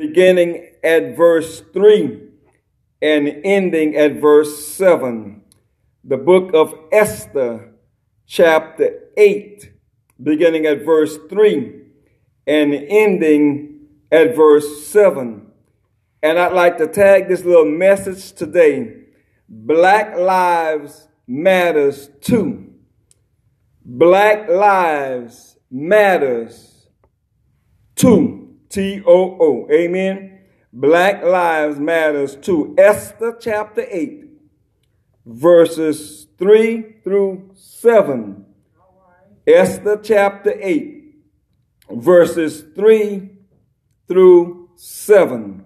beginning at verse 3 and ending at verse 7. The book of Esther, chapter 8, beginning at verse 3 and ending at verse 7. And I'd like to tag this little message today, Black Lives Matters Too. Black Lives Matters Too. T-O-O. Amen. Black Lives Matters Too. Esther chapter 8, verses 3 through 7. Esther chapter 8, verses 3 through 7.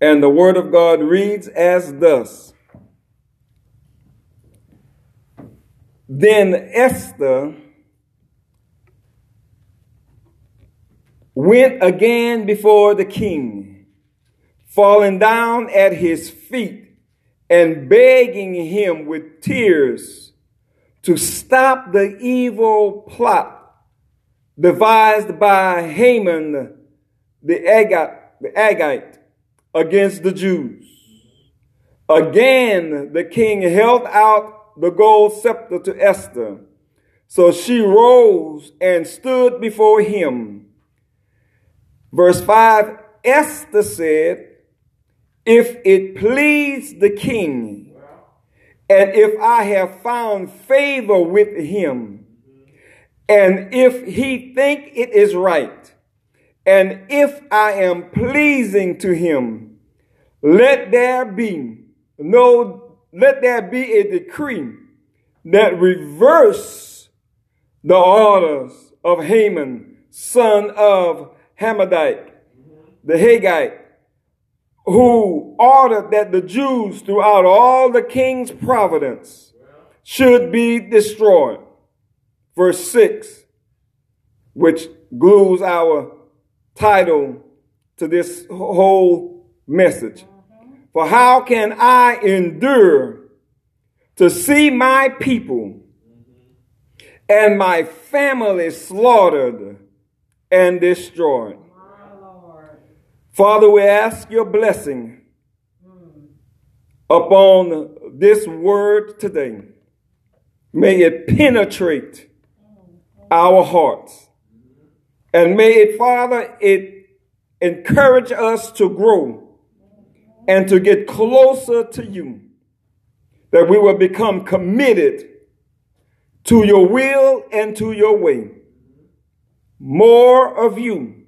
And the word of God reads as thus. Then Esther went again before the king, falling down at his feet and begging him with tears to stop the evil plot devised by Haman the Agagite against the Jews. Again, the king held out the gold scepter to Esther. So she rose and stood before him. Verse 5, Esther said, if it please the king, and if I have found favor with him, and if he think it is right, and if I am pleasing to him, let there be a decree that reverse the orders of Haman, son of Hamadite, the Haggite, who ordered that the Jews throughout all the king's province should be destroyed. Verse 6, which glues our title to this whole message. For how can I endure to see my people and my family slaughtered and destroyed? Father, we ask your blessing upon this word today. May it penetrate our hearts. And may it, Father, it encourage us to grow and to get closer to you, that we will become committed to your will and to your way. More of you,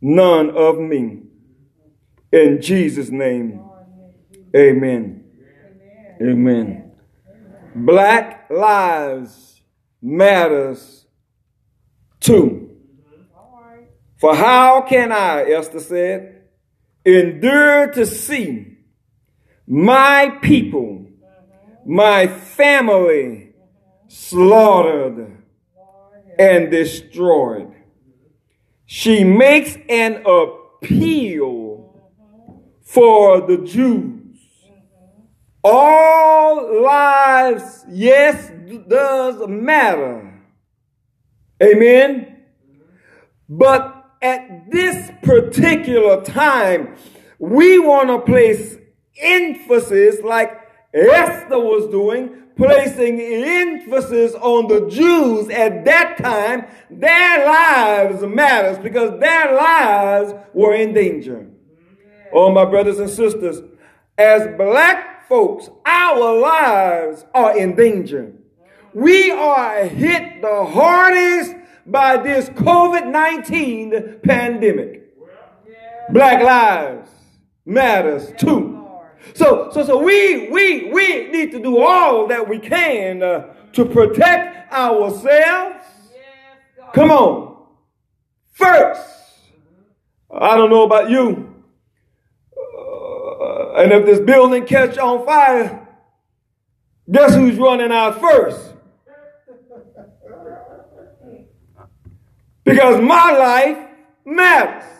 none of me. In Jesus' name, amen. Amen. Black Lives Matters Too. For how can I, Esther said, endure to see my people, my family slaughtered and destroyed? She makes an appeal for the Jews. All lives, yes, does matter. Amen. But at this particular time, we want to place emphasis, like Esther was doing, placing emphasis on the Jews at that time. Their lives matters because their lives were in danger. Oh, my brothers and sisters, as black folks, our lives are in danger. We are hit the hardest by this COVID-19 pandemic. Black lives matters too. So we need to do all that we can to protect ourselves. Come on. First, I don't know about you, and if this building catch on fire, guess who's running out first? Because my life matters.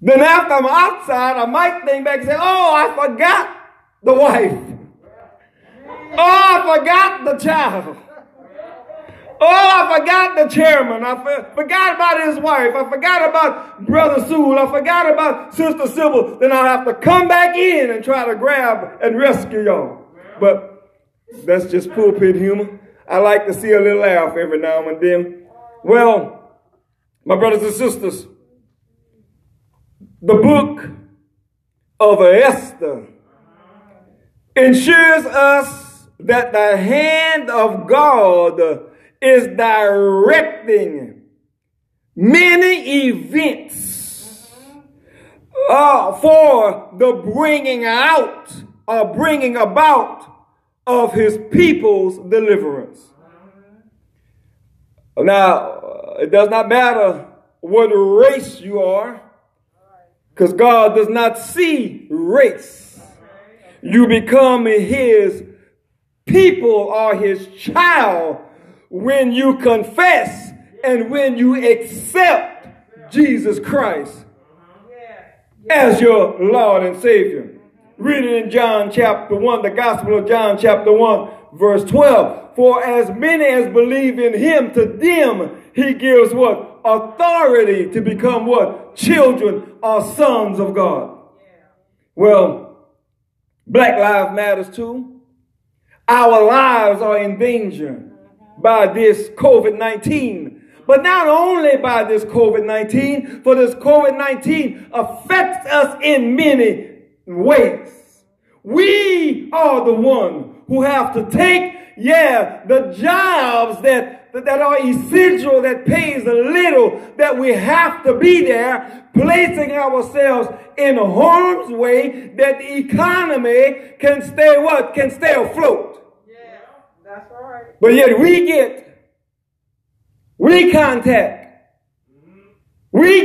Then after I'm outside, I might think back and say, oh, I forgot the wife. Oh, I forgot the child. I forgot the chairman. I forgot about his wife. I forgot about Brother Sewell. I forgot about Sister Sybil. Then I'll have to come back in and try to grab and rescue y'all. But that's just pulpit humor. I like to see a little laugh every now and then. Well, my brothers and sisters, the book of Esther ensures us that the hand of God is directing many events for the bringing out or bringing about of his people's deliverance. Now, it does not matter what race you are, because God does not see race. You become his people or his child when you confess and when you accept Jesus Christ as your Lord and Savior. Read it in John chapter 1, the Gospel of John chapter 1, verse 12. For as many as believe in him, to them he gives what? Authority to become what? Children or sons of God. Well, Black Lives Matters too. Our lives are in danger by this COVID-19, but not only by this COVID-19, for this COVID-19 affects us in many ways. We are the one who have to take, the jobs that are essential, that pays a little, that we have to be there, placing ourselves in harm's way that the economy can stay what? Can stay afloat. That's all right. But yet we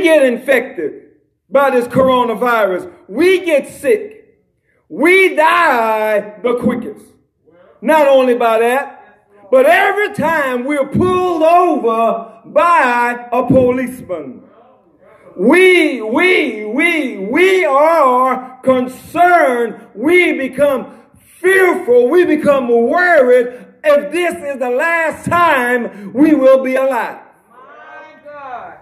get infected by this coronavirus. We get sick. We die the quickest. Not only by that, but every time we're pulled over by a policeman, we are concerned. We become fearful. We become worried. If this is the last time we will be alive. My God.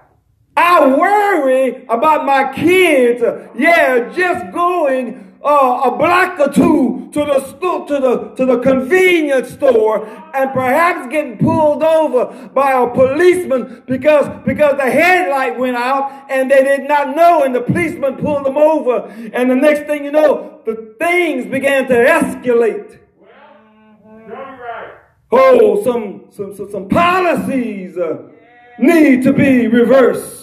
I worry about my kids, just going a block or two to the convenience store and perhaps getting pulled over by a policeman because the headlight went out and they did not know, and the policeman pulled them over, and the next thing you know, the things began to escalate. Oh, some policies need to be reversed.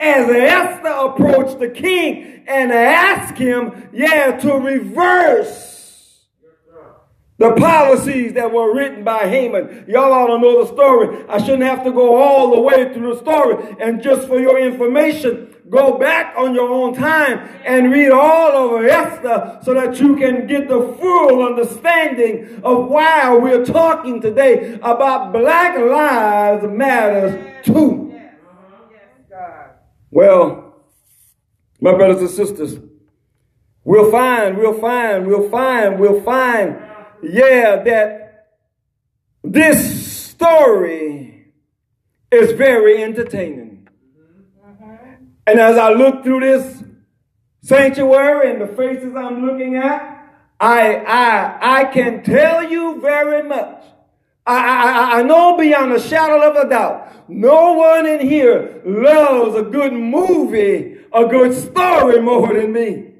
As Esther approached the king and asked him, to reverse the policies that were written by Haman. Y'all ought to know the story. I shouldn't have to go all the way through the story. And just for your information, go back on your own time and read all of Esther so that you can get the full understanding of why we're talking today about Black Lives Matters too. Well, my brothers and sisters, we'll find, that this story is very entertaining. And as I look through this sanctuary and the faces I'm looking at, I can tell you very much. I know beyond a shadow of a doubt, no one in here loves a good movie, a good story more than me.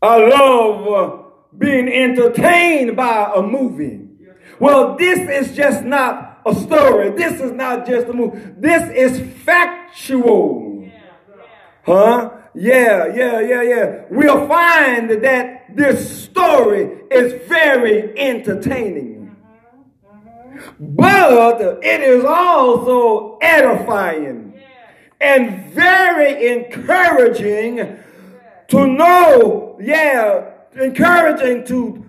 I love being entertained by a movie. Well, this is just not a story. This is not just a movie. This is factual. We'll find that this story is very entertaining. But it is also edifying and very encouraging to know, encouraging to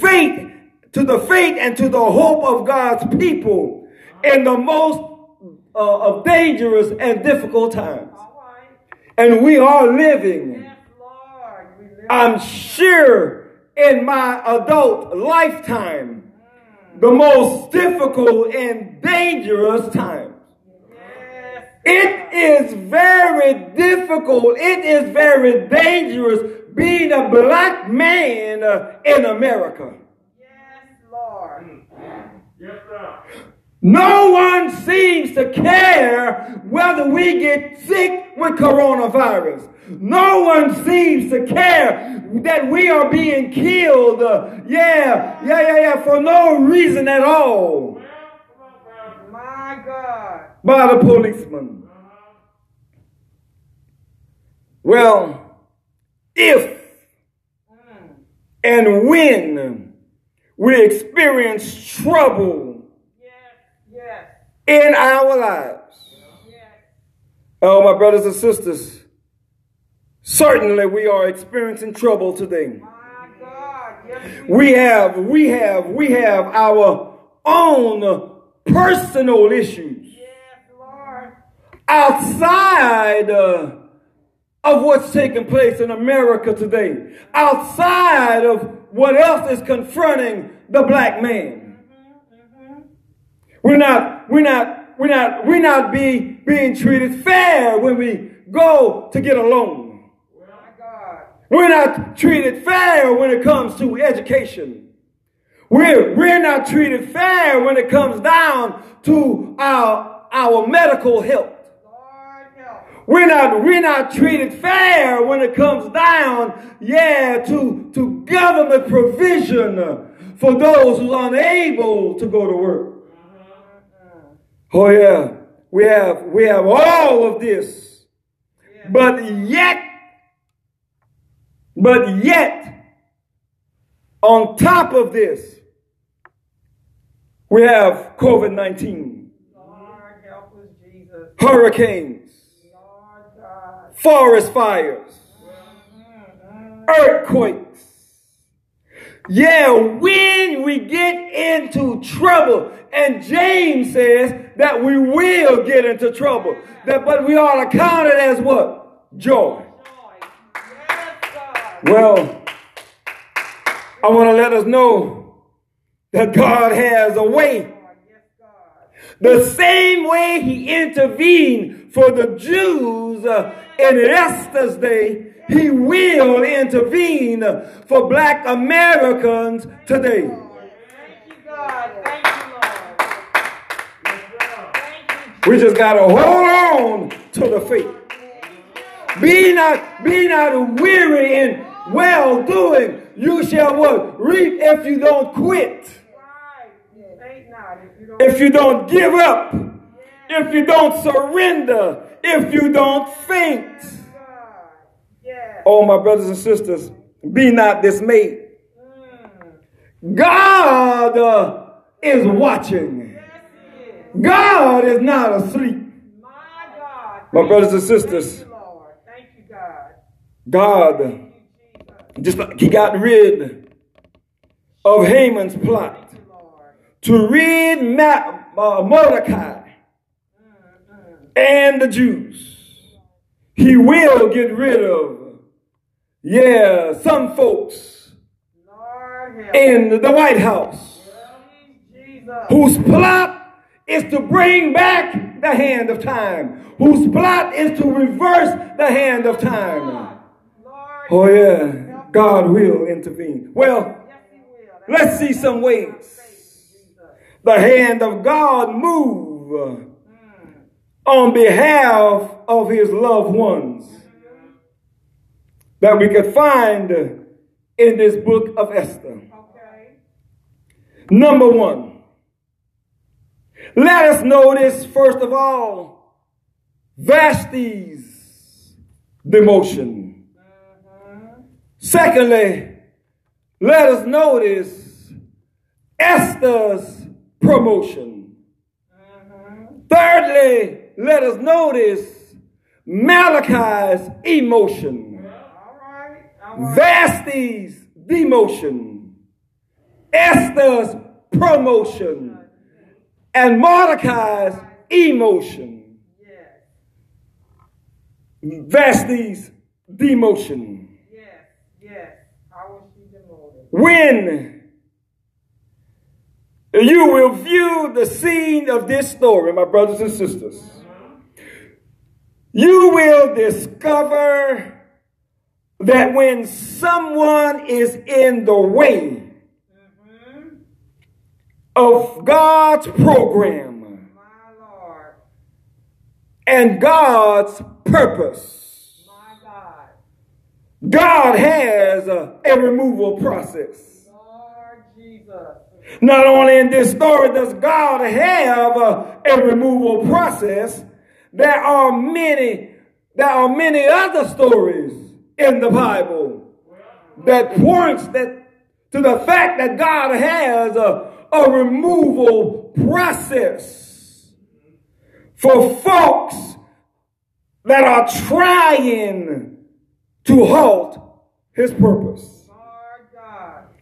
faith, to the faith and to the hope of God's people in the most of dangerous and difficult times. And we are living, I'm sure, in my adult lifetime, the most difficult and dangerous times. It is very difficult. It is very dangerous being a black man in America. Yes, Lord. Yes, sir. No one seems to care whether we get sick with coronavirus. No one seems to care that we are being killed. For no reason at all. My God. By the policeman. Well, if and when we experience trouble in our lives. Oh, my brothers and sisters, certainly we are experiencing trouble today. My God. Yes, we have our own personal issues. Yes, Lord. Outside of what's taking place in America today. Outside of what else is confronting the black man. We're not being treated fair when we go to get a loan. Oh my God. We're not treated fair when it comes to education. We're not treated fair when it comes down to our medical health. Lord, help. We're not treated fair when it comes down, to government provision for those who are unable to go to work. Oh yeah, we have all of this, but yet, on top of this, we have COVID-19, Lord, help us, Jesus. Hurricanes, Lord God. Forest fires, earthquakes. Yeah, when we get into trouble, and James says that we will get into trouble, but we ought to count it as what? Joy. Well, I want to let us know that God has a way. The same way he intervened for the Jews in Esther's day, he will intervene for black Americans today. Thank you, God. Thank you, Lord. Thank you. We just got to hold on to the faith. Be not weary in well-doing. You shall what? Reap if you don't quit. If you don't give up, if you don't surrender, if you don't faint. Oh, my brothers and sisters, be not dismayed. God is watching. God is not asleep. My brothers and sisters, God, just like he got rid of Haman's plot to rid Mordecai and the Jews, he will get rid of, some folks in the White House whose plot is to bring back the hand of time, whose plot is to reverse the hand of time. Oh yeah, God will intervene. Well, let's see some ways the hand of God move on behalf of his loved ones that we could find in this book of Esther. Okay. Number one, let us notice first of all Vashti's demotion. Secondly, let us notice Esther's promotion. Thirdly, let us notice Malachi's emotion. All right. Vashti's demotion. Esther's promotion. And Mordecai's emotion. Yeah. Vashti's demotion. When You will view the scene of this story, my brothers and sisters. You will discover that when someone is in the way of God's program and God's purpose, God has a removal process. Lord Jesus. Not only in this story does God have a removal process, there are many other stories in the Bible that points that to the fact that God has a removal process for folks that are trying to halt his purpose.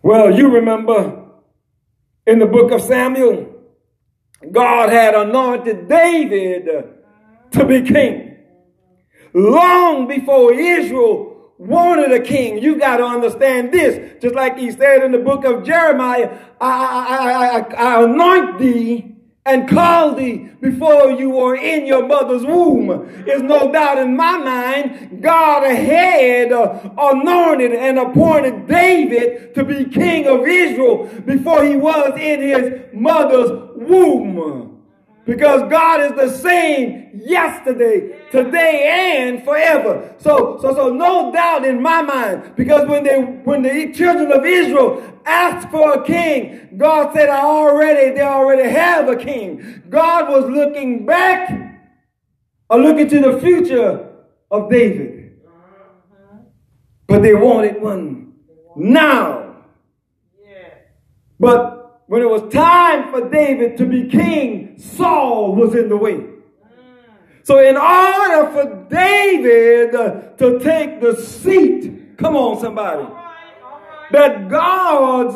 Well, you remember in the book of Samuel, God had anointed David to be king long before Israel wanted a king. You got to understand this. Just like he said in the book of Jeremiah, I anoint thee and call thee before you were in your mother's womb. There's no doubt in my mind, God had anointed and appointed David to be king of Israel before he was in his mother's womb. Because God is the same yesterday, today, and forever. So no doubt in my mind, because when the children of Israel asked for a king, God said, they already have a king. God was looking back or looking to the future of David. But they wanted one now. But when it was time for David to be king, Saul was in the way. So in order for David to take the seat, come on somebody, that God's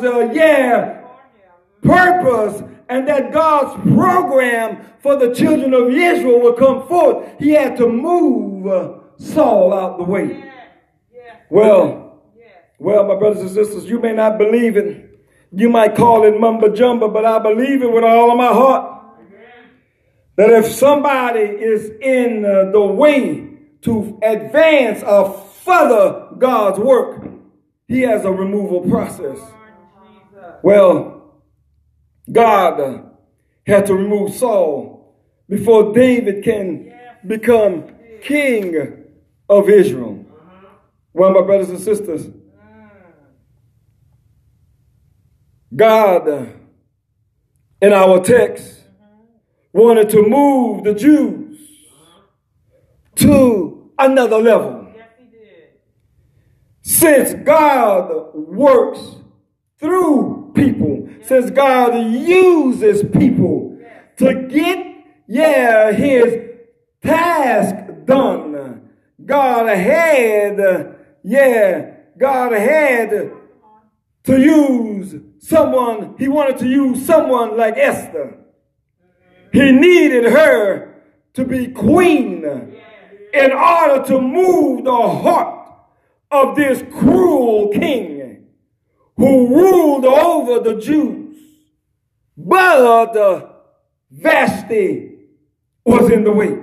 purpose and that God's program for the children of Israel would come forth, he had to move Saul out the way. Well, my brothers and sisters, you may not believe it. You might call it mumbo-jumbo, but I believe it with all of my heart. Amen. That if somebody is in the way to advance or further God's work, he has a removal process. Well, God had to remove Saul before David can become king of Israel. Well, my brothers and sisters, God, in our text, wanted to move the Jews to another level. Since God works through people, since God uses people to get, his task done, God had to use someone. He wanted to use someone like Esther. He needed her to be queen in order to move the heart of this cruel king who ruled over the Jews. But Vashti was in the way.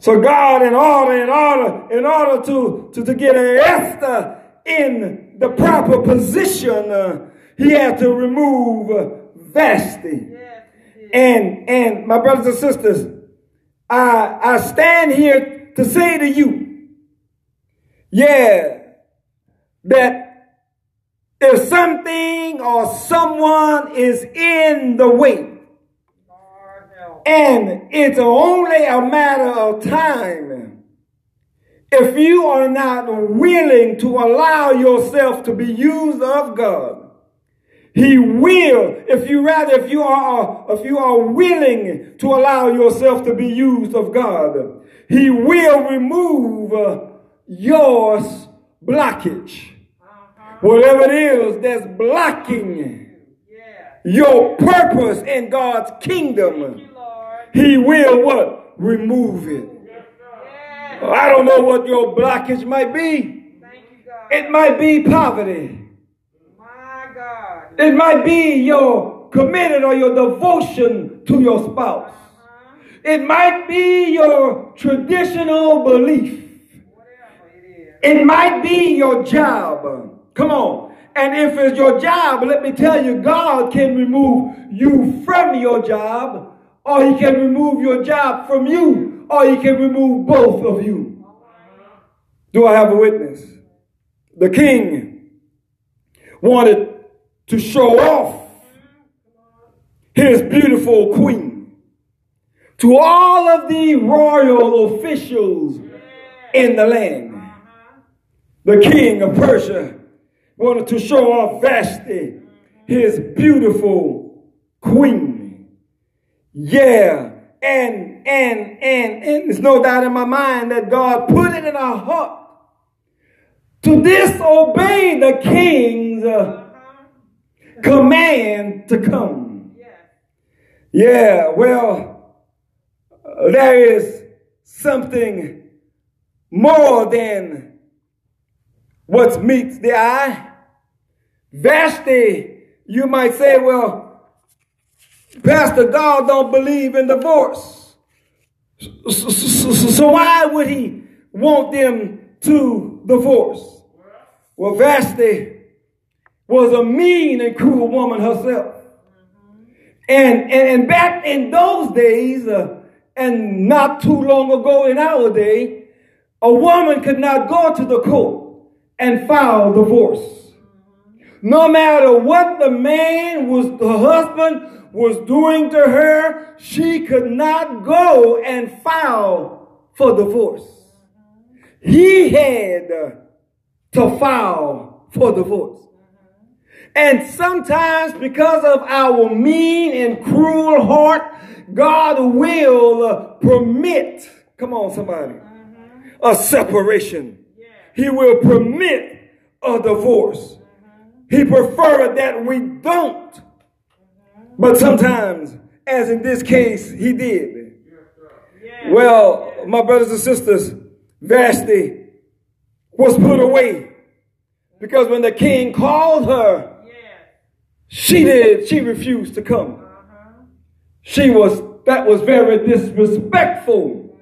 So God, in order to get Esther in the proper position, he had to remove Vashti. And my brothers and sisters, I stand here to say to you, that if something or someone is in the way, and it's only a matter of time, if you are not willing to allow yourself to be used of God, he will. If you are willing to allow yourself to be used of God, he will remove your blockage. Whatever it is that's blocking your purpose in God's kingdom, he will what? Remove it. I don't know what your blockage might be. Thank you, God. It might be poverty. My God. It might be your committed or your devotion to your spouse. It might be your traditional belief. It might be your job. Come on. And if it's your job, let me tell you, God can remove you from your job, or he can remove your job from you, or he can remove both of you. Do I have a witness? The king wanted to show off his beautiful queen to all of the royal officials in the land. The king of Persia wanted to show off Vashti, his beautiful queen. Yeah. And there's no doubt in my mind that God put it in our heart to disobey the king's command to come. Yeah, well, there is something more than what meets the eye. Vashti, you might say, well, Pastor, God don't believe in divorce. So why would he want them to divorce? Well, Vashti was a mean and cruel woman herself. And back in those days, and not too long ago in our day, a woman could not go to the court and file divorce. No matter what the man was, the husband was doing to her, she could not go and file for divorce. He had to file for divorce. And sometimes because of our mean and cruel heart, God will permit, come on somebody, a separation. He will permit a divorce. He preferred that we don't. But sometimes, as in this case, he did. Well, my brothers and sisters, Vashti was put away because when the king called her, she refused to come. That was very disrespectful.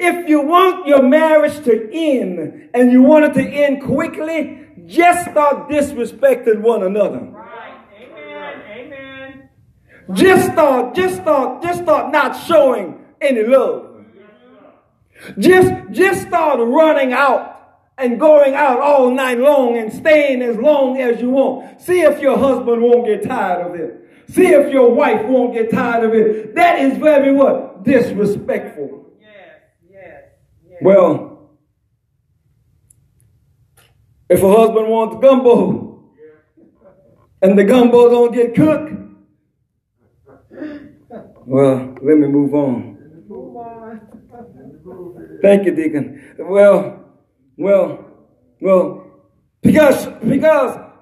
If you want your marriage to end and you want it to end quickly, just start disrespecting one another. Right. Amen. Amen. Just start not showing any love. Just start running out and going out all night long and staying as long as you want. See if your husband won't get tired of it. See if your wife won't get tired of it. That is very what? Disrespectful. Yeah. Well, if a husband wants gumbo and the gumbo don't get cooked, well, let me move on. Thank you, Deacon. Well, because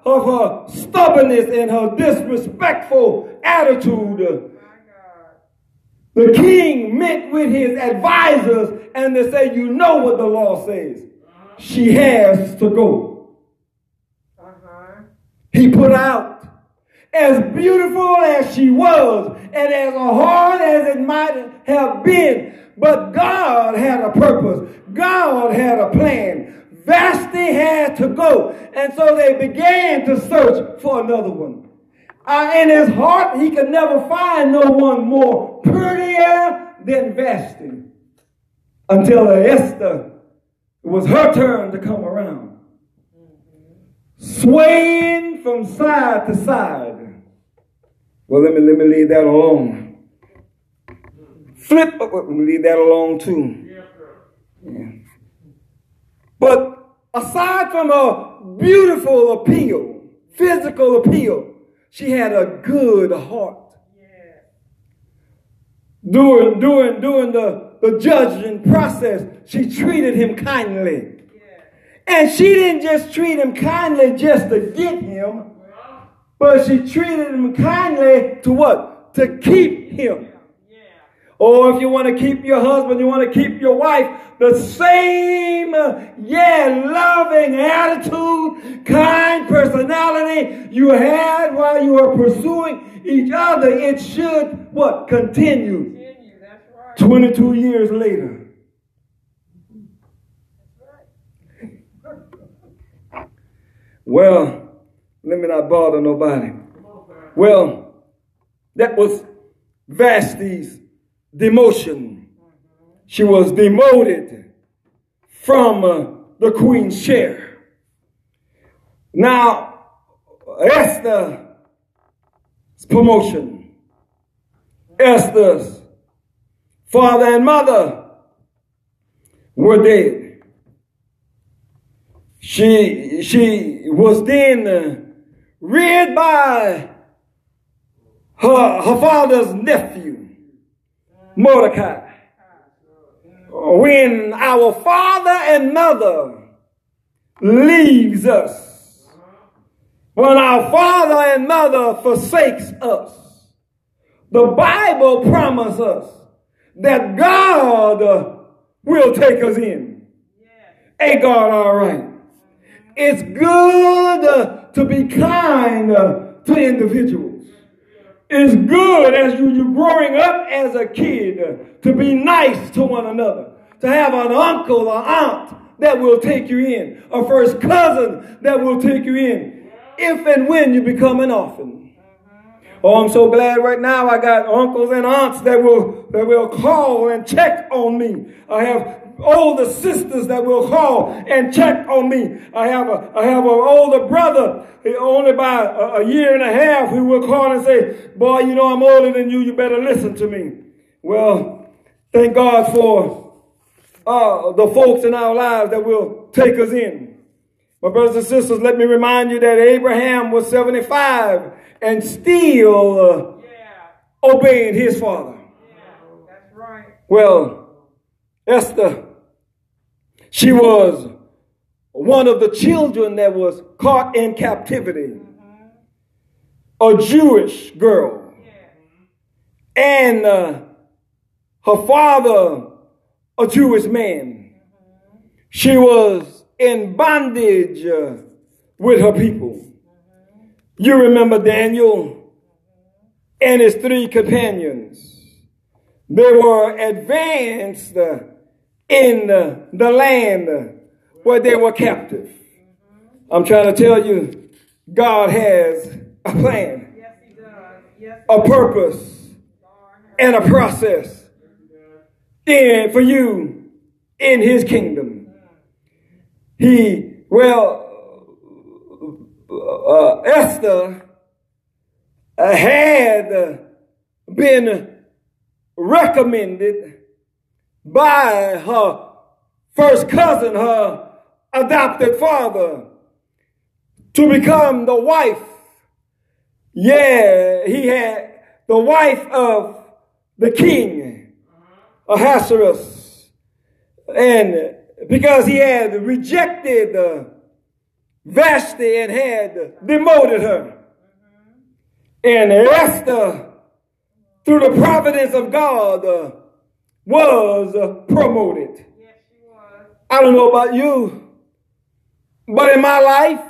of her stubbornness and her disrespectful attitude, the king met with his advisors and they said, you know what the law says. She has to go. He put out, as beautiful as she was and as hard as it might have been, but God had a purpose. God had a plan. Vashti had to go. And so they began to search for another one. In his heart, he could never find no one more prettier than Vashti. Until Esther, it was her turn to come around. Swaying from side to side. Well, let me leave that alone. Let me leave that alone too. Yeah. But aside from her beautiful appeal, physical appeal, she had a good heart. During the judging process, she treated him kindly. And she didn't just treat him kindly just to get him, but she treated him kindly to what? To keep him. Or if you want to keep your husband, you want to keep your wife, the same, loving attitude, kind personality you had while you were pursuing each other, it should, what? Continue. That's right. 22 years later. Well, let me not bother nobody. Well, that was Vashti's demotion. She was demoted from the queen's chair. Now, Esther's promotion. Esther's father and mother were dead. She was then reared by her father's nephew, Mordecai. When our father and mother leaves us, when our father and mother forsakes us, the Bible promises us that God will take us in. Ain't God all right? It's good to be kind to individuals. It's good as you're growing up as a kid to be nice to one another, to have an uncle or aunt that will take you in, a first cousin that will take you in, if and when you become an orphan. Oh, I'm so glad right now I got uncles and aunts that will call and check on me. I have older sisters that will call and check on me. I have an older brother, only by a year and a half, who will call and say, boy, you know, I'm older than you. You better listen to me. Well, thank God for the folks in our lives that will take us in. My brothers and sisters, let me remind you that Abraham was 75 and still obeying his father. Yeah, that's right. Well, Esther, she was one of the children that was caught in captivity, a Jewish girl, and her father, a Jewish man. She was in bondage with her people. You remember Daniel and his three companions. They were advanced in the land where they were captive. I'm trying to tell you, God has a plan, a purpose, and a process for you in his kingdom. Esther had been recommended by her first cousin, her adopted father, to become the wife. He had the wife of the king, Ahasuerus. And because he had rejected Vashti and had demoted her. And Esther, through the providence of God, was promoted. Yes, she was. I don't know about you, but in my life,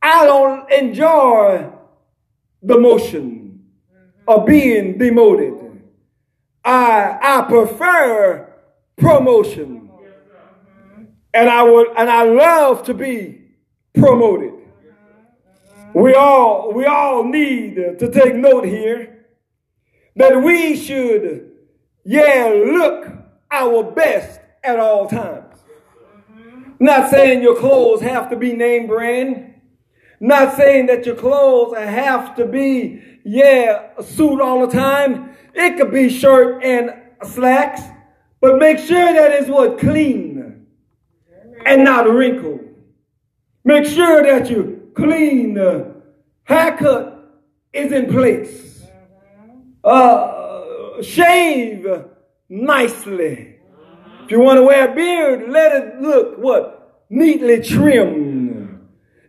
I don't enjoy the motion of being demoted. I prefer promotion, and I love to be promoted. We all need to take note here that we should look our best at all times. Not saying your clothes have to be name brand. Not saying that your clothes have to be, a suit all the time. It could be shirt and slacks, but make sure that it's clean and not wrinkled. Make sure that your clean haircut is in place. Shave nicely. If you want to wear a beard, let it look neatly trimmed.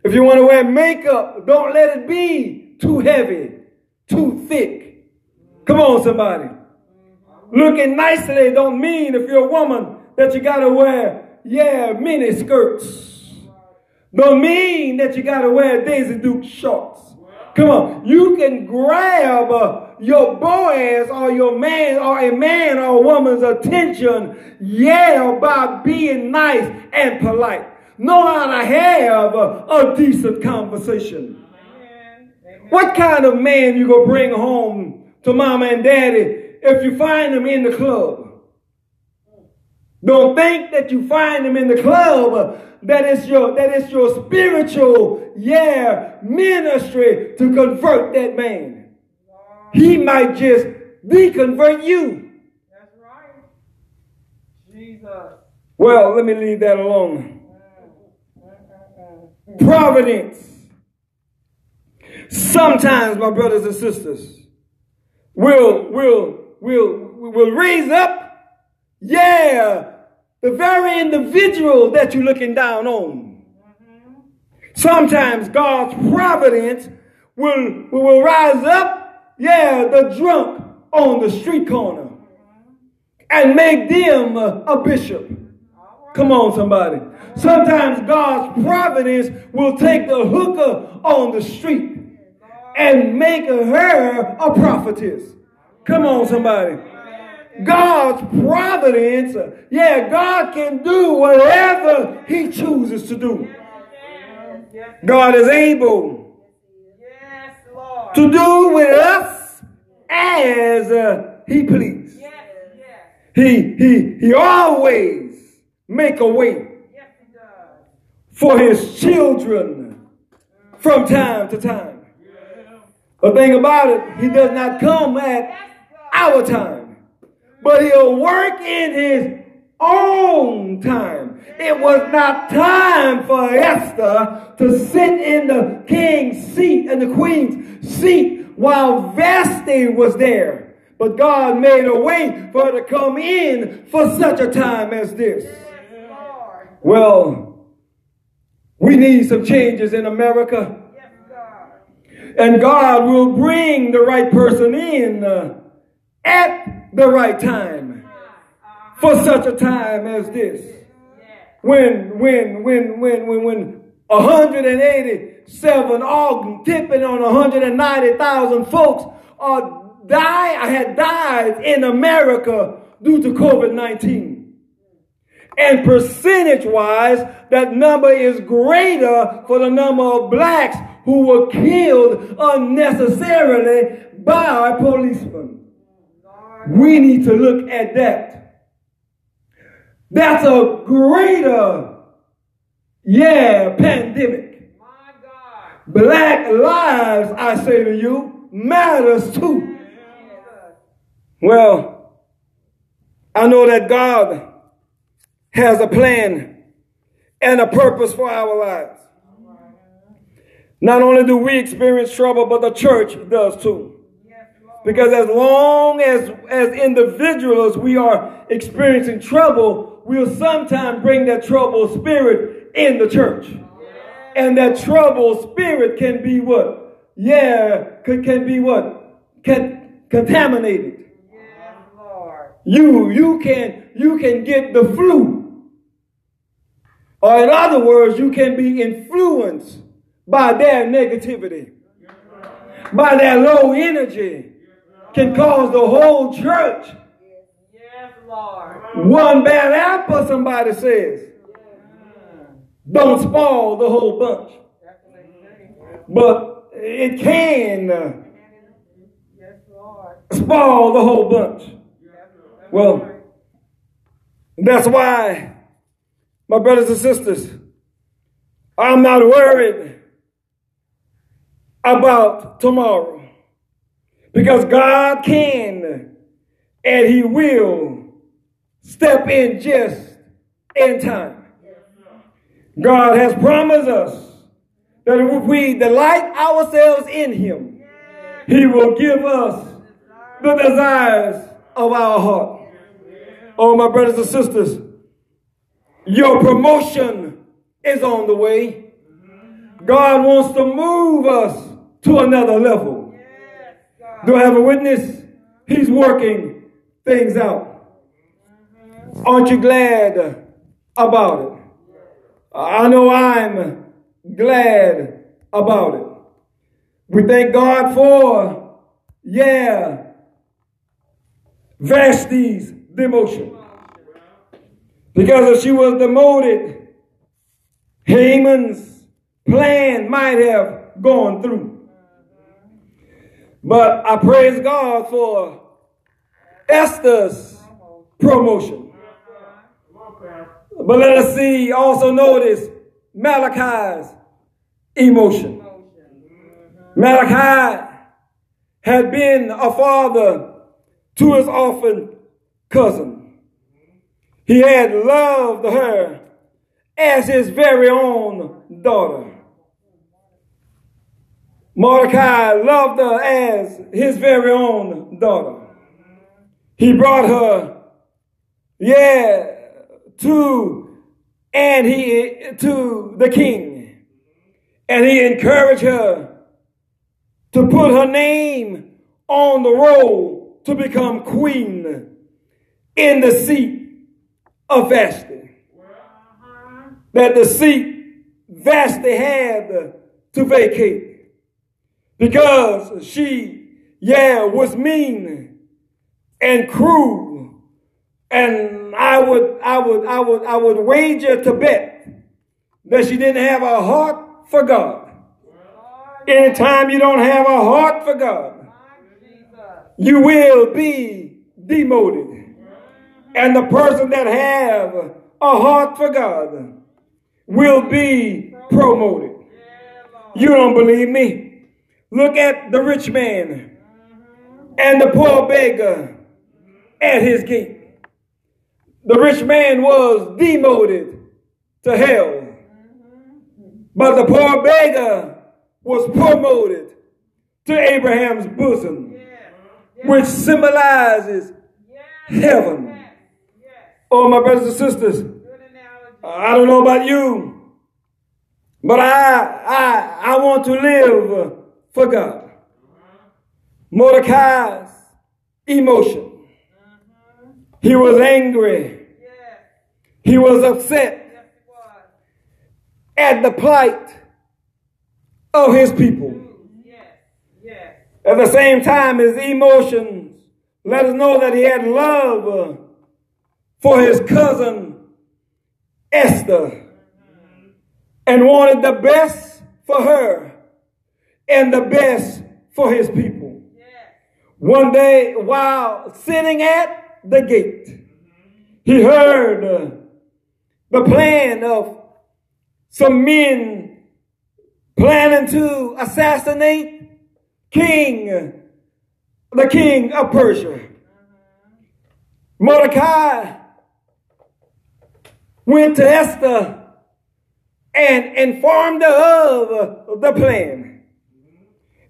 If you want to wear makeup, don't let it be too heavy, too thick. Come on, somebody. Looking nicely don't mean if you're a woman that you gotta wear, mini skirts. Don't mean that you gotta wear Daisy Duke shorts. Come on, you can grab your Boaz or your man or a man or woman's attention, by being nice and polite. Know how to have a decent conversation. Amen. What kind of man you gonna bring home to mama and daddy if you find them in the club? Don't think that you find them in the club. That is your spiritual, ministry to convert that man. Wow. He might just deconvert you. That's right. Jesus. Well, let me leave that alone. Providence. Sometimes, my brothers and sisters, we'll raise up, the very individual that you're looking down on. Sometimes God's providence will rise up, the drunk on the street corner and make them a bishop. Come on, somebody. Sometimes God's providence will take the hooker on the street and make her a prophetess. Come on, somebody. God's providence, God can do whatever he chooses to do. God is able to do with us as he pleases. He always make a way for his children from time to time. The thing about it, he does not come at our time. But he'll work in his own time. It was not time for Esther to sit in the king's seat and the queen's seat while Vashti was there. But God made a way for her to come in for such a time as this. Well, we need some changes in America. And God will bring the right person in at the right time for such a time as this, when 187 organ tipping on 190,000 folks had died in America due to COVID-19, and percentage-wise, that number is greater for the number of blacks who were killed unnecessarily by policemen. We need to look at that. That's a greater, pandemic. My God. Black lives, I say to you, matters too. Yeah. Well, I know that God has a plan and a purpose for our lives. Not only do we experience trouble, but the church does too. Because as long as individuals we are experiencing trouble, we'll sometimes bring that troubled spirit in the church. And that troubled spirit can be what? Can be what? Contaminated. Yes, Lord. You can get the flu. Or in other words, you can be influenced by their negativity, by their low energy. Can cause the whole church. Yes, Lord. One bad apple, somebody says, don't spoil the whole bunch. But it can spoil the whole bunch. Well, that's why, my brothers and sisters, I'm not worried about tomorrow. Because God can and he will step in just in time. God has promised us that if we delight ourselves in him, he will give us the desires of our heart. Oh, my brothers and sisters, your promotion is on the way. God wants to move us to another level. Do I have a witness? He's working things out. Aren't you glad about it? I know I'm glad about it. We thank God for, Vashti's demotion. Because if she was demoted, Haman's plan might have gone through. But I praise God for Esther's promotion. But let us see, also notice Malachi's emotion. Malachi had been a father to his orphan cousin. He had loved her as his very own daughter. Mordecai loved her as his very own daughter. He brought her, to the king. And he encouraged her to put her name on the roll to become queen in the seat of Vashti. That the seat Vashti had to vacate because she, was mean and cruel, and I would wager to bet that she didn't have a heart for God. Anytime you don't have a heart for God, you will be demoted. And the person that have a heart for God will be promoted. You don't believe me? Look at the rich man and the poor beggar at his gate. The rich man was demoted to hell, but the poor beggar was promoted to Abraham's bosom, which symbolizes heaven. Oh, my brothers and sisters, I don't know about you, but I want to live for God. Mordecai's emotion. He was angry. He was upset at the plight of his people. At the same time, his emotions let us know that he had love for his cousin Esther and wanted the best for her and the best for his people. One day, while sitting at the gate, he heard the plan of some men planning to assassinate the king of Persia. Mordecai went to Esther and informed her of the plan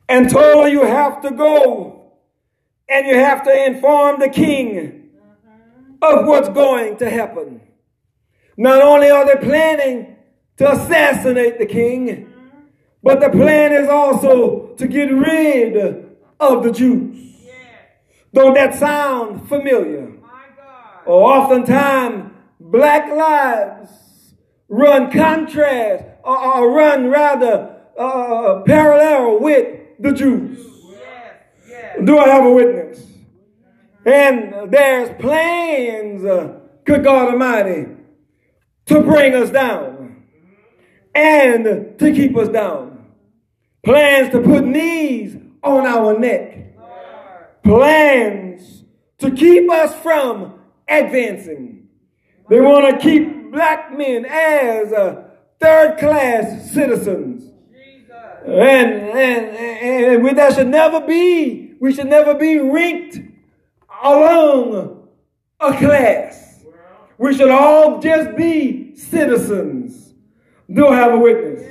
and told her, you have to go and you have to inform the king of what's going to happen. Not only are they planning to assassinate the king, but the plan is also to get rid of the Jews. Don't that sound familiar? Oh, oftentimes, black lives run contrast, or run rather parallel with the Jews. Do I have a witness? And there's plans, good God Almighty, to bring us down and to keep us down. Plans to put knees on our neck. Plans to keep us from advancing. They want to keep black men as third-class citizens. And that should never be. We should never be ranked along a class. We should all just be citizens. Do I have a witness?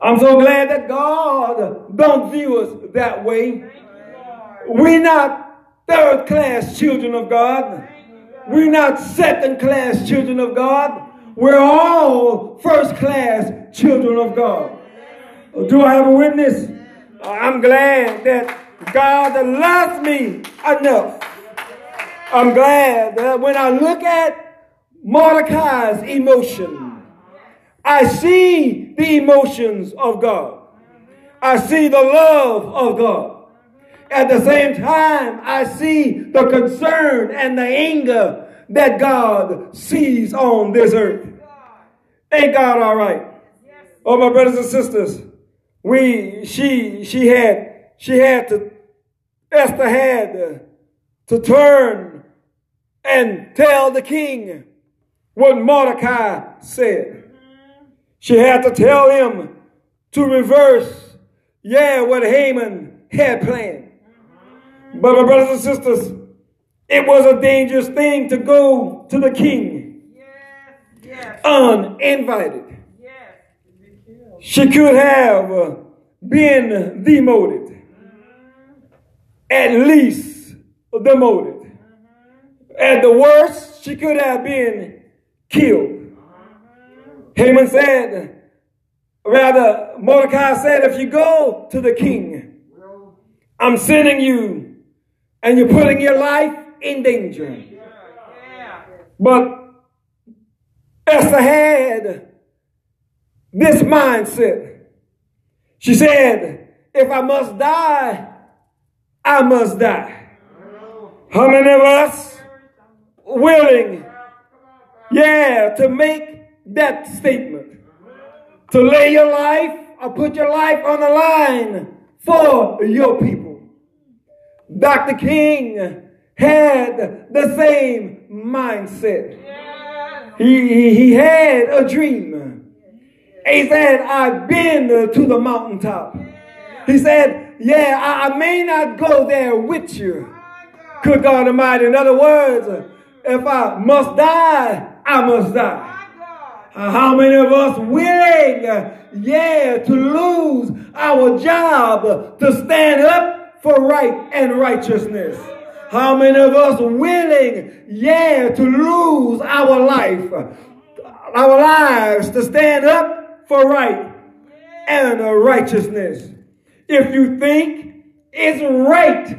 I'm so glad that God don't view us that way. We're not third class children of God. We're not second class children of God. We're all first class children of God. Do I have a witness? I'm glad that God loves me enough I'm glad that when I look at Mordecai's emotion, I see the emotions of God. I see the love of God. At the same time, I see the concern and the anger that God sees on this earth. Ain't God all right? Oh, my brothers and sisters, Esther had to turn and tell the king what Mordecai said. She had to tell him to reverse, what Haman had planned. But my brothers and sisters, it was a dangerous thing to go to the king uninvited. She could have been demoted. At least demoted. At the worst, she could have been killed. Haman said, Mordecai said, if you go to the king, I'm sending you and you're putting your life in danger. But Esther had this mindset. She said, if I must die, I must die. How many of us willing, to make that statement? To lay your life or put your life on the line for your people. Dr. King had the same mindset. He had a dream. He said, I've been to the mountaintop. He said, I may not go there with you. Good God Almighty. In other words, if I must die, I must die. How many of us willing, to lose our job to stand up for right and righteousness? How many of us willing, to lose our lives to stand up for right and righteousness? If you think it's right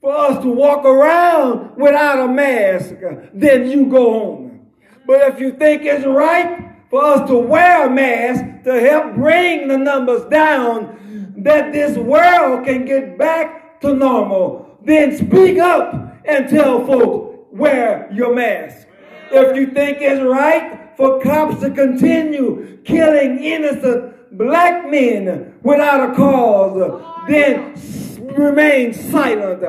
for us to walk around without a mask, then you go on. But if you think it's right for us to wear a mask to help bring the numbers down, that this world can get back to normal, then speak up and tell folks, wear your mask. If you think it's right for cops to continue killing innocent black men without a cause, then remain silent.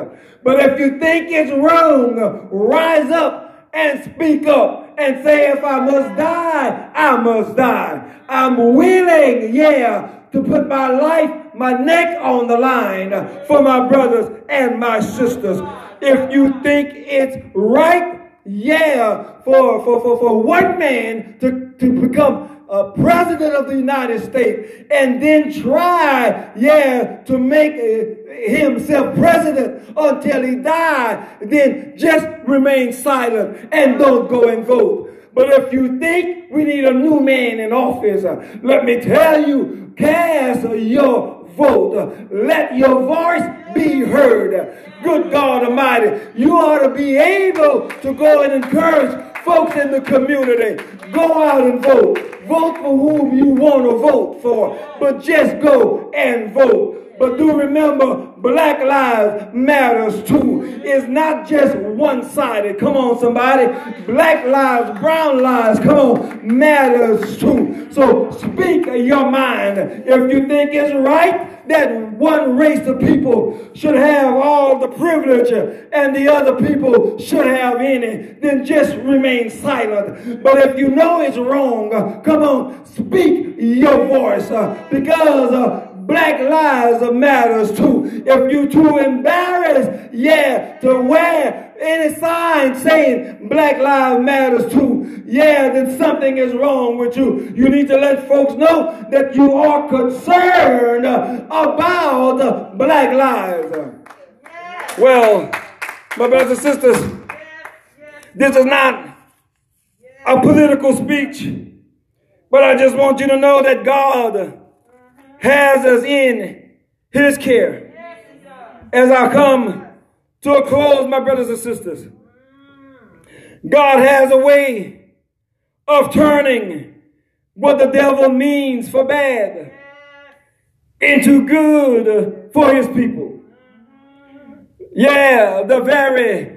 But if you think it's wrong, rise up and speak up and say, if I must die, I must die. I'm willing, to put my life, my neck on the line for my brothers and my sisters. If you think it's right, for one man to become a president of the United States and then try, to make himself president until he died, then just remain silent and don't go and vote. But if you think we need a new man in office, let me tell you, cast your vote. Let your voice be heard. Good God Almighty, you ought to be able to go and encourage folks in the community. Go out and vote. Vote for whom you want to vote for, but just go and vote. But do remember, Black Lives Matters too. It's not just one-sided. Come on, somebody. Black lives, brown lives, come on, matters too. So speak your mind. If you think it's right that one race of people should have all the privilege and the other people should have any, then just remain silent. But if you know it's wrong, come on, speak your voice, because Black Lives Matters too. If you too embarrassed, to wear any sign saying Black Lives Matters too, then something is wrong with you. You need to let folks know that you are concerned about Black lives. Well, my brothers and sisters, this is not a political speech, but I just want you to know that God has us in his care. As I come to a close, my brothers and sisters, God has a way of turning what the devil means for bad into good for his people. Yeah, the very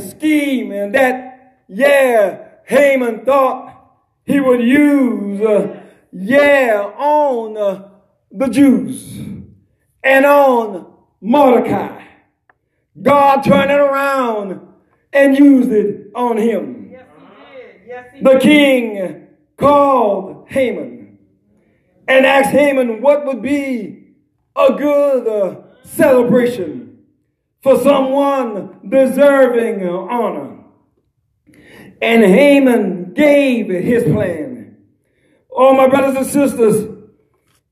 scheme and that, Haman thought he would use, on the Jews and on Mordecai. God turned it around and used it on him. Yes, he did. Yes, he did. The king called Haman and asked Haman what would be a good celebration for someone deserving honor. And Haman gave his plan. Oh, my brothers and sisters.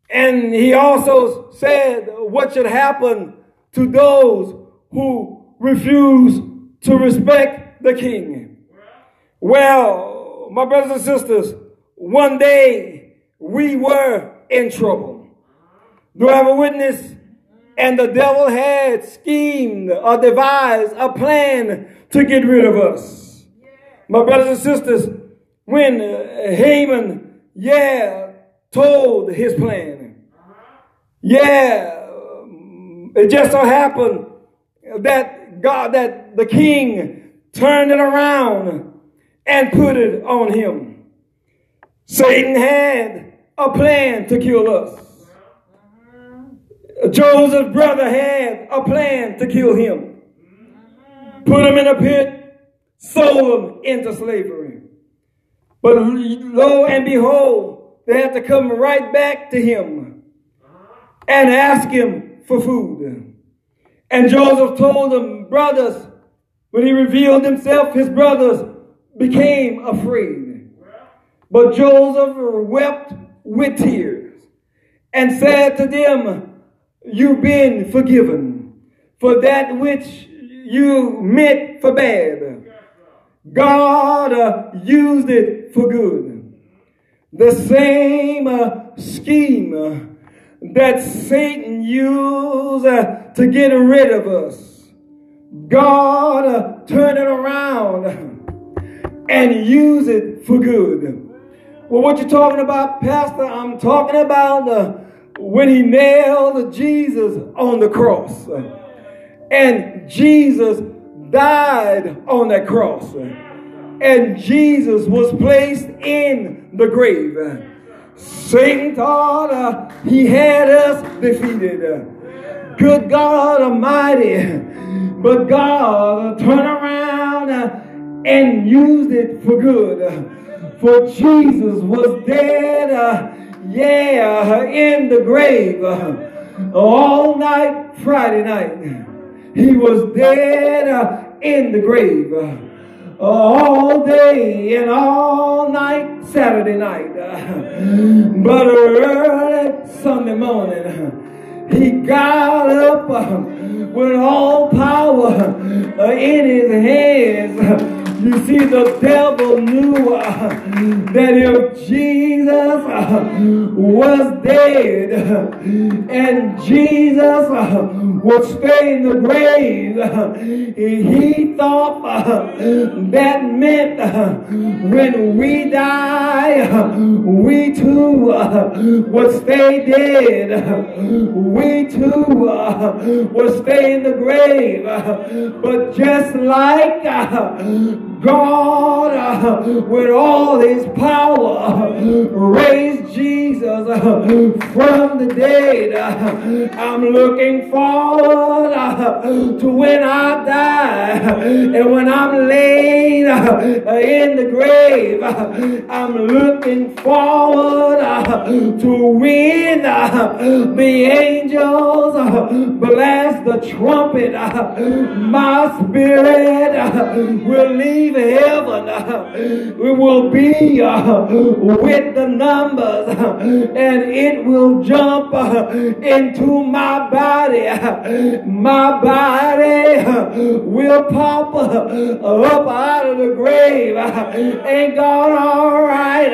And he also said what should happen to those who refuse to respect the king. Well, my brothers and sisters, one day we were in trouble. Do I have a witness? And the devil had schemed or devised a plan to get rid of us. My brothers and sisters, when Haman, told his plan, it just so happened that the king turned it around and put it on him. Satan had a plan to kill us. Joseph's brother had a plan to kill him. Put him in a pit, sold him into slavery. But lo and behold, they had to come right back to him and ask him for food. And Joseph told them, brothers, when he revealed himself, his brothers became afraid. But Joseph wept with tears and said to them, you've been forgiven for that which you meant for bad. God used it for good. The same scheme that Satan used to get rid of us, God turned it around and use it for good. Well, what you talking about, Pastor? I'm talking about when he nailed Jesus on the cross. And Jesus died on that cross. And Jesus was placed in the grave. Satan thought he had us defeated. Good God Almighty. But God turned around and used it for good. For Jesus was dead, in the grave. All night, Friday night. He was dead in the grave. All day and all night, Saturday night. But early Sunday morning, he got up with all power in his hands. You see, the devil knew that if Jesus was dead and Jesus would stay in the grave, he thought that meant when we die, we too would stay dead. We too would stay in the grave. But just like God, with all his power, raised Jesus from the dead. I'm looking forward to when I die and when I'm laid in the grave. I'm looking forward to when the angels blast the trumpet. My spirit will leave heaven. We will be with the numbers and it will jump into my body. My body will pop up out of the grave. Ain't God all right?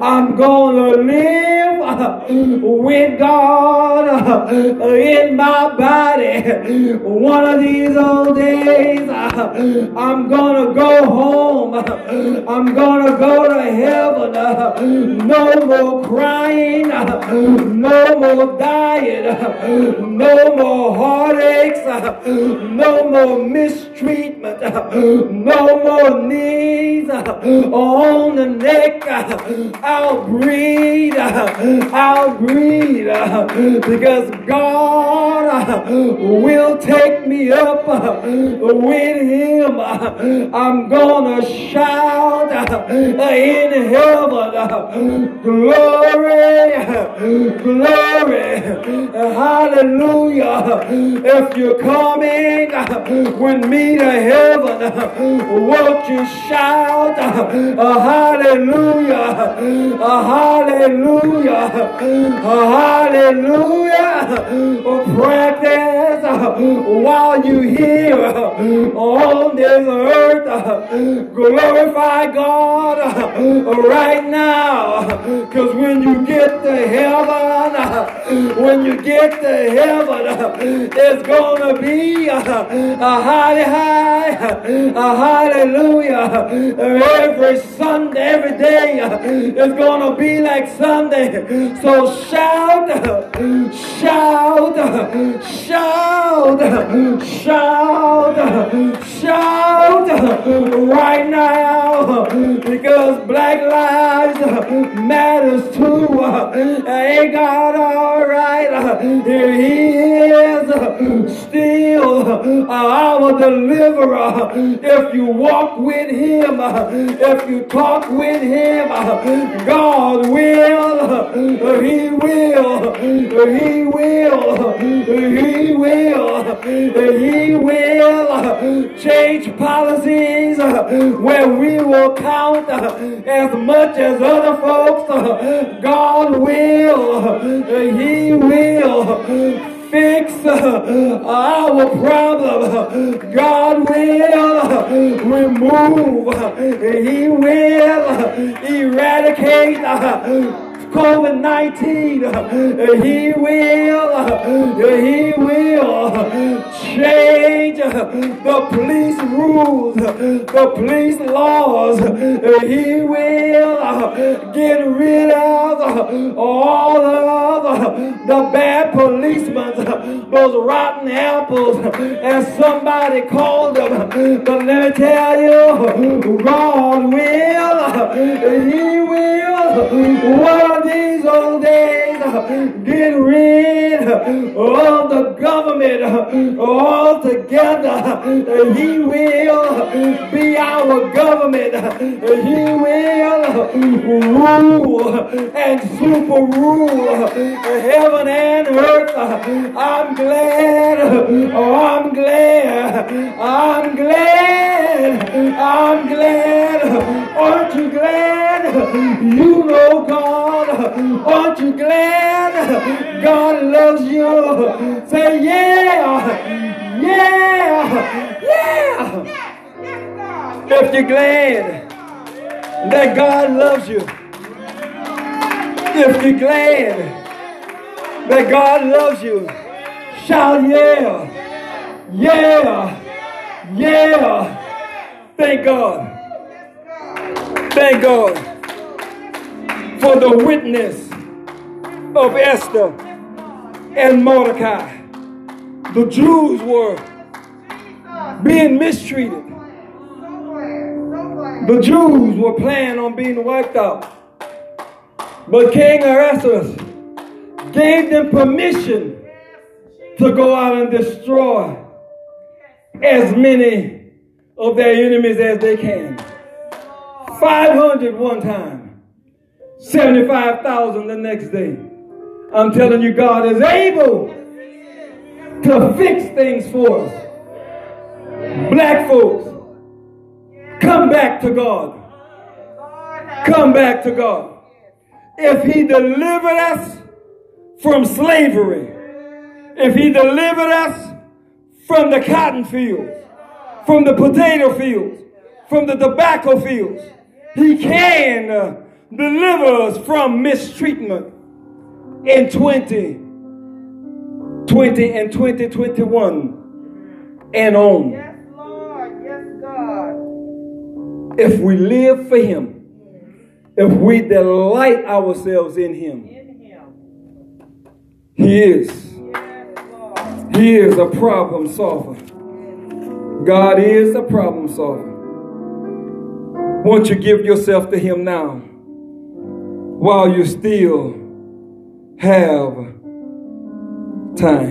I'm gonna live with God in my body. One of these old days, I'm gonna go home. I'm gonna go to heaven. No more crying. No more dying. No more heartaches. No more mistreatment. No more knees on the neck. I'll breathe because God will take me up with Him. I'm gonna shout in heaven, glory, glory, hallelujah. If you're coming with me to heaven, won't you shout hallelujah, hallelujah, hallelujah. Practice while you're here on this earth. Glorify God right now, because when you get to heaven, it's gonna be a high, a hallelujah. Every Sunday, every day is gonna be like Sunday. So shout right now, because Black Lives Matters too. Ain't God all right? Here He is, still our deliverer. If you walk with Him, if you talk with Him, God will. He will. He will. He will. He will change policies where we will count as much as other folks. God will. He will. Fix our problem. God will remove. He will eradicate COVID-19. He will. He will change the police rules, the police laws. He will get rid of all of the bad policemen, those rotten apples, as somebody called them. But let me tell you, God will. He will. What these old days, get rid of the government altogether. He will be our government. He will rule and super rule heaven and earth. I'm glad. Aren't you glad? You know God. Aren't you glad God loves you? Say yeah, yeah, yeah. If you're glad that God loves you, if you're glad that God loves you, shout yeah, yeah, yeah. Thank God. Thank God for the witness of Esther and Mordecai. The Jews were being mistreated. The Jews were planning on being wiped out. But King Ahasuerus gave them permission to go out and destroy as many of their enemies as they can. 500 one time, 75,000 the next day. I'm telling you, God is able to fix things for us. Black folks, come back to God. Come back to God. if he delivered us from slavery, if he delivered us from the cotton fields, from the potato fields, from the tobacco fields, he can deliver us from mistreatment in 2020 and 2021 and on. Yes, Lord. Yes, God. If we live for him, if we delight ourselves in him, he is. He is a problem solver. God is a problem solver. Won't you give yourself to him now while you still have time?